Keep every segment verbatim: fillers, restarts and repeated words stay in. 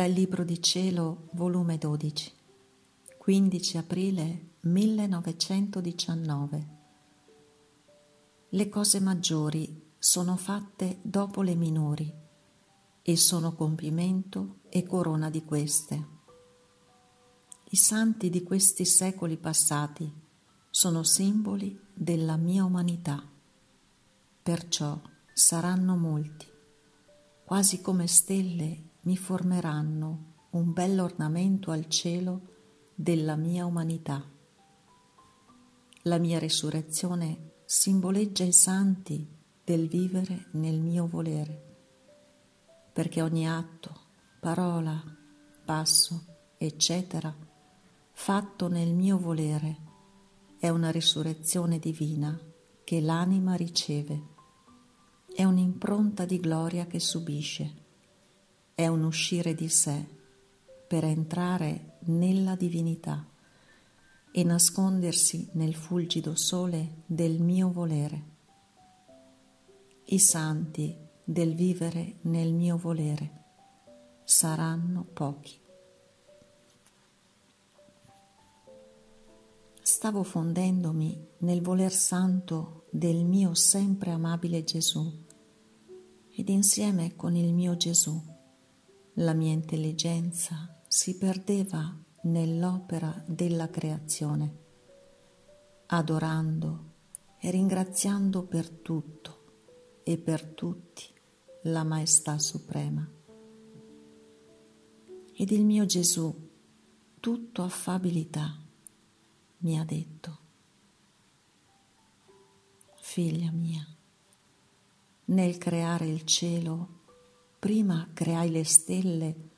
Dal Libro di Cielo, volume dodici, quindici aprile millenovecentodiciannove. Le cose maggiori sono fatte dopo le minori e sono compimento e corona di queste. I santi di questi secoli passati sono simboli della mia umanità, perciò saranno molti, quasi come stelle mi formeranno un bell'ornamento al cielo della mia umanità. La mia risurrezione simboleggia i santi del vivere nel mio volere, perché ogni atto, parola, passo, eccetera, fatto nel mio volere, è una risurrezione divina che l'anima riceve, è un'impronta di gloria che subisce, è un uscire di sé per entrare nella divinità e nascondersi nel fulgido sole del mio volere. I santi del vivere nel mio volere saranno pochi. Stavo fondendomi nel voler santo del mio sempre amabile Gesù ed insieme con il mio Gesù la mia intelligenza si perdeva nell'opera della creazione, adorando e ringraziando per tutto e per tutti la Maestà Suprema. Ed il mio Gesù, tutto affabilità, mi ha detto: «Figlia mia, nel creare il cielo prima creai le stelle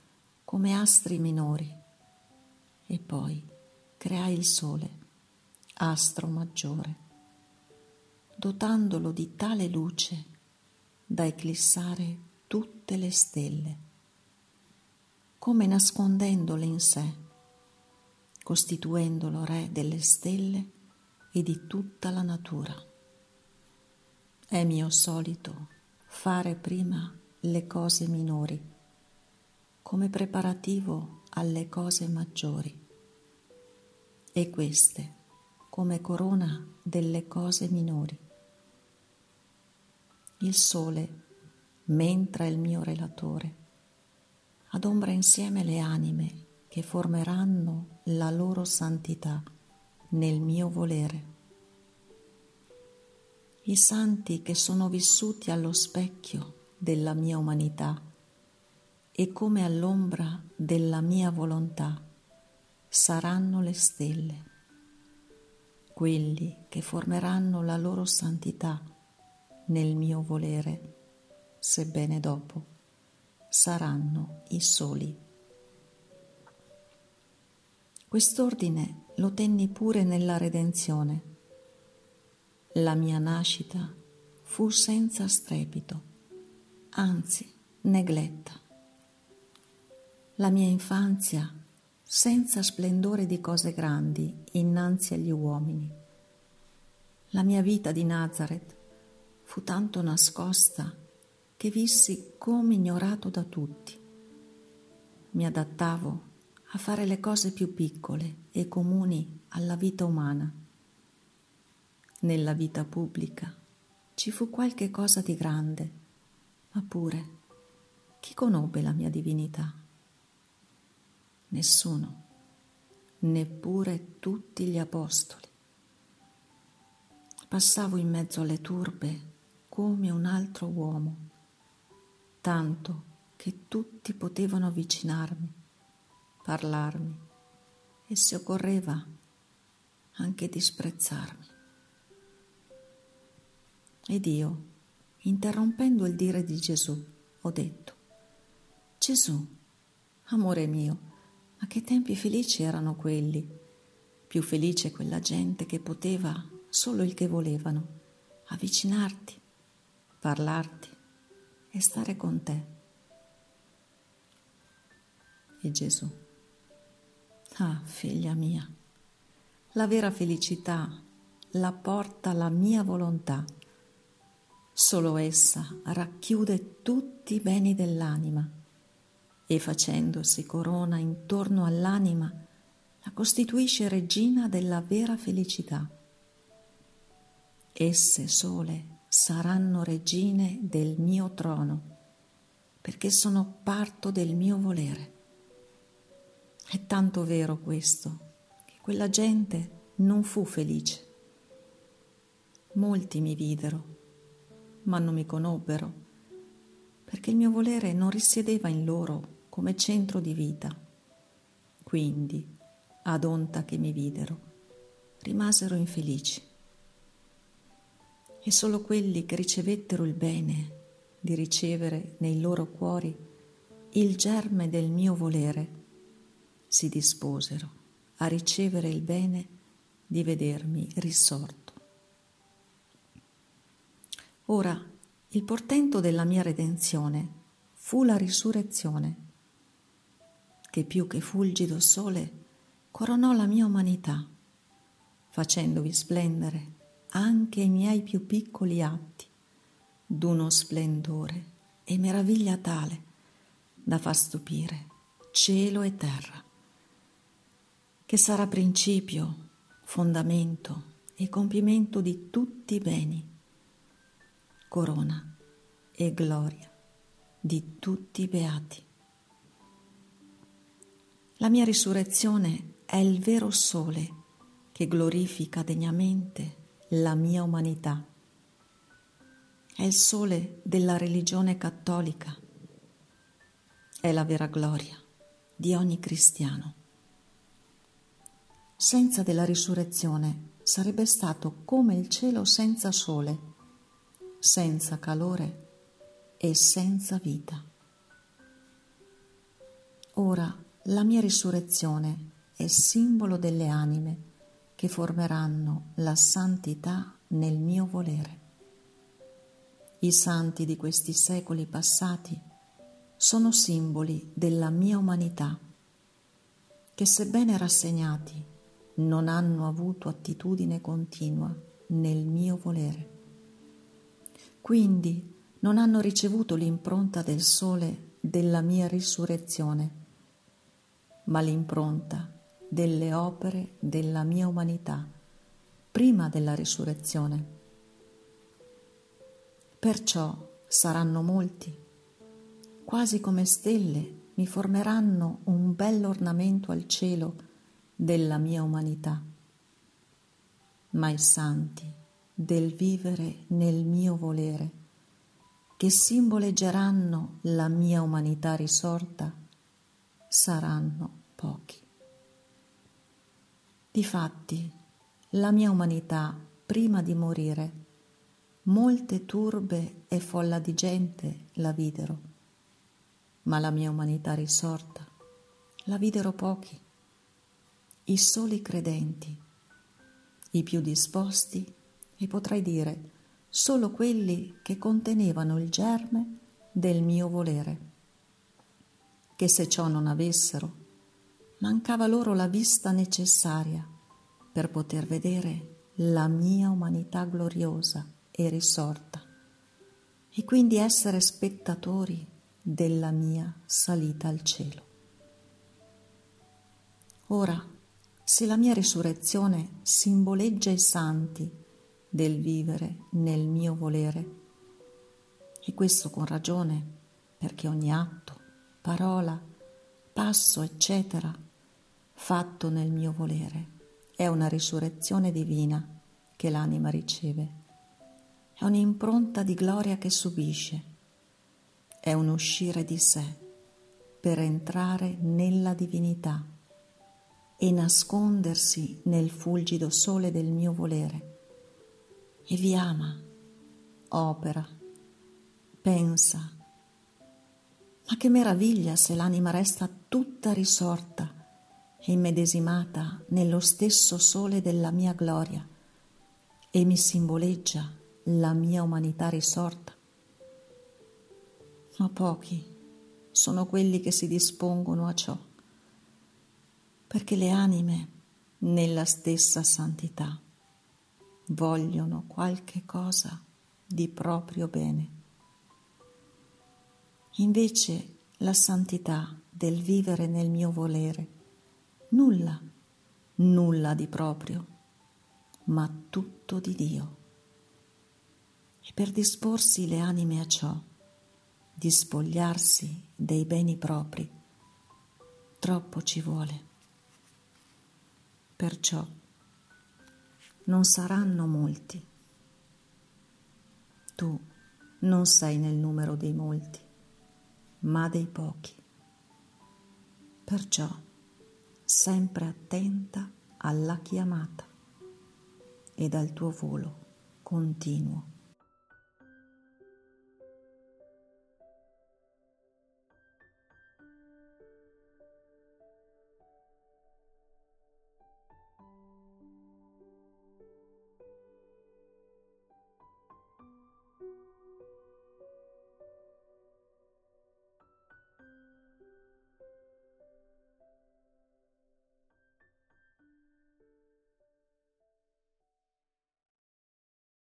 come astri minori e poi creai il sole, astro maggiore, dotandolo di tale luce da eclissare tutte le stelle, come nascondendole in sé, costituendolo re delle stelle e di tutta la natura. È mio solito fare prima le cose minori, come preparativo alle cose maggiori, e queste come corona delle cose minori. Il sole, mentre il mio relatore, adombra insieme le anime che formeranno la loro santità nel mio volere. I santi che sono vissuti allo specchio della mia umanità e come all'ombra della mia volontà saranno le stelle, quelli che formeranno la loro santità nel mio volere, sebbene dopo saranno i soli». Quest'ordine lo tenni pure nella redenzione. La mia nascita fu senza strepito, anzi negletta. La mia infanzia senza splendore di cose grandi innanzi agli uomini. La mia vita di Nazareth fu tanto nascosta che vissi come ignorato da tutti. Mi adattavo a fare le cose più piccole e comuni alla vita umana. Nella vita pubblica ci fu qualche cosa di grande, ma pure, chi conobbe la mia divinità? Nessuno, neppure tutti gli apostoli. Passavo in mezzo alle turbe come un altro uomo, tanto che tutti potevano avvicinarmi, parlarmi e, se occorreva, anche disprezzarmi. Ed io, interrompendo il dire di Gesù, ho detto: «Gesù, amore mio, ma che tempi felici erano quelli, più felice quella gente che poteva solo il che volevano, avvicinarti, parlarti e stare con te». E Gesù: «Ah, figlia mia, la vera felicità la porta la mia volontà. Solo essa racchiude tutti i beni dell'anima e facendosi corona intorno all'anima la costituisce regina della vera felicità. Esse sole saranno regine del mio trono, perché sono parto del mio volere. È tanto vero questo che quella gente non fu felice. Molti mi videro, ma non mi conobbero, perché il mio volere non risiedeva in loro come centro di vita. Quindi, ad onta che mi videro, rimasero infelici. E solo quelli che ricevettero il bene di ricevere nei loro cuori il germe del mio volere si disposero a ricevere il bene di vedermi risorto. Ora, il portento della mia redenzione fu la risurrezione, che più che fulgido sole coronò la mia umanità, facendovi splendere anche i miei più piccoli atti, d'uno splendore e meraviglia tale da far stupire cielo e terra, che sarà principio, fondamento e compimento di tutti i beni, corona e gloria di tutti i beati. La mia risurrezione è il vero sole che glorifica degnamente la mia umanità. È il sole della religione cattolica, è la vera gloria di ogni cristiano. Senza della risurrezione sarebbe stato come il cielo senza sole, senza calore e senza vita. Ora la mia risurrezione è simbolo delle anime che formeranno la santità nel mio volere. I santi di questi secoli passati sono simboli della mia umanità, che sebbene rassegnati non hanno avuto attitudine continua nel mio volere. Quindi non hanno ricevuto l'impronta del sole della mia risurrezione, ma l'impronta delle opere della mia umanità prima della risurrezione. Perciò saranno molti, quasi come stelle mi formeranno un bell'ornamento al cielo della mia umanità, ma i santi del vivere nel mio volere, che simboleggeranno la mia umanità risorta, saranno pochi. Difatti, la mia umanità, prima di morire, molte turbe e folla di gente la videro, ma la mia umanità risorta la videro pochi, i soli credenti, i più disposti, e potrei dire solo quelli che contenevano il germe del mio volere, che se ciò non avessero, mancava loro la vista necessaria per poter vedere la mia umanità gloriosa e risorta, e quindi essere spettatori della mia salita al cielo. Ora, se la mia risurrezione simboleggia i santi del vivere nel mio volere, e questo con ragione, perché ogni atto, parola, passo, eccetera, fatto nel mio volere, è una risurrezione divina che l'anima riceve, è un'impronta di gloria che subisce, è un uscire di sé per entrare nella divinità e nascondersi nel fulgido sole del mio volere, e vi ama, opera, pensa. Ma che meraviglia se l'anima resta tutta risorta e immedesimata nello stesso sole della mia gloria e mi simboleggia la mia umanità risorta. Ma pochi sono quelli che si dispongono a ciò, perché le anime nella stessa santità vogliono qualche cosa di proprio bene. Invece la santità del vivere nel mio volere, nulla, nulla di proprio, ma tutto di Dio. E per disporsi le anime a ciò, dispogliarsi dei beni propri, troppo ci vuole. Perciò non saranno molti. Tu non sei nel numero dei molti, ma dei pochi. Perciò sempre attenta alla chiamata e dal tuo volo continuo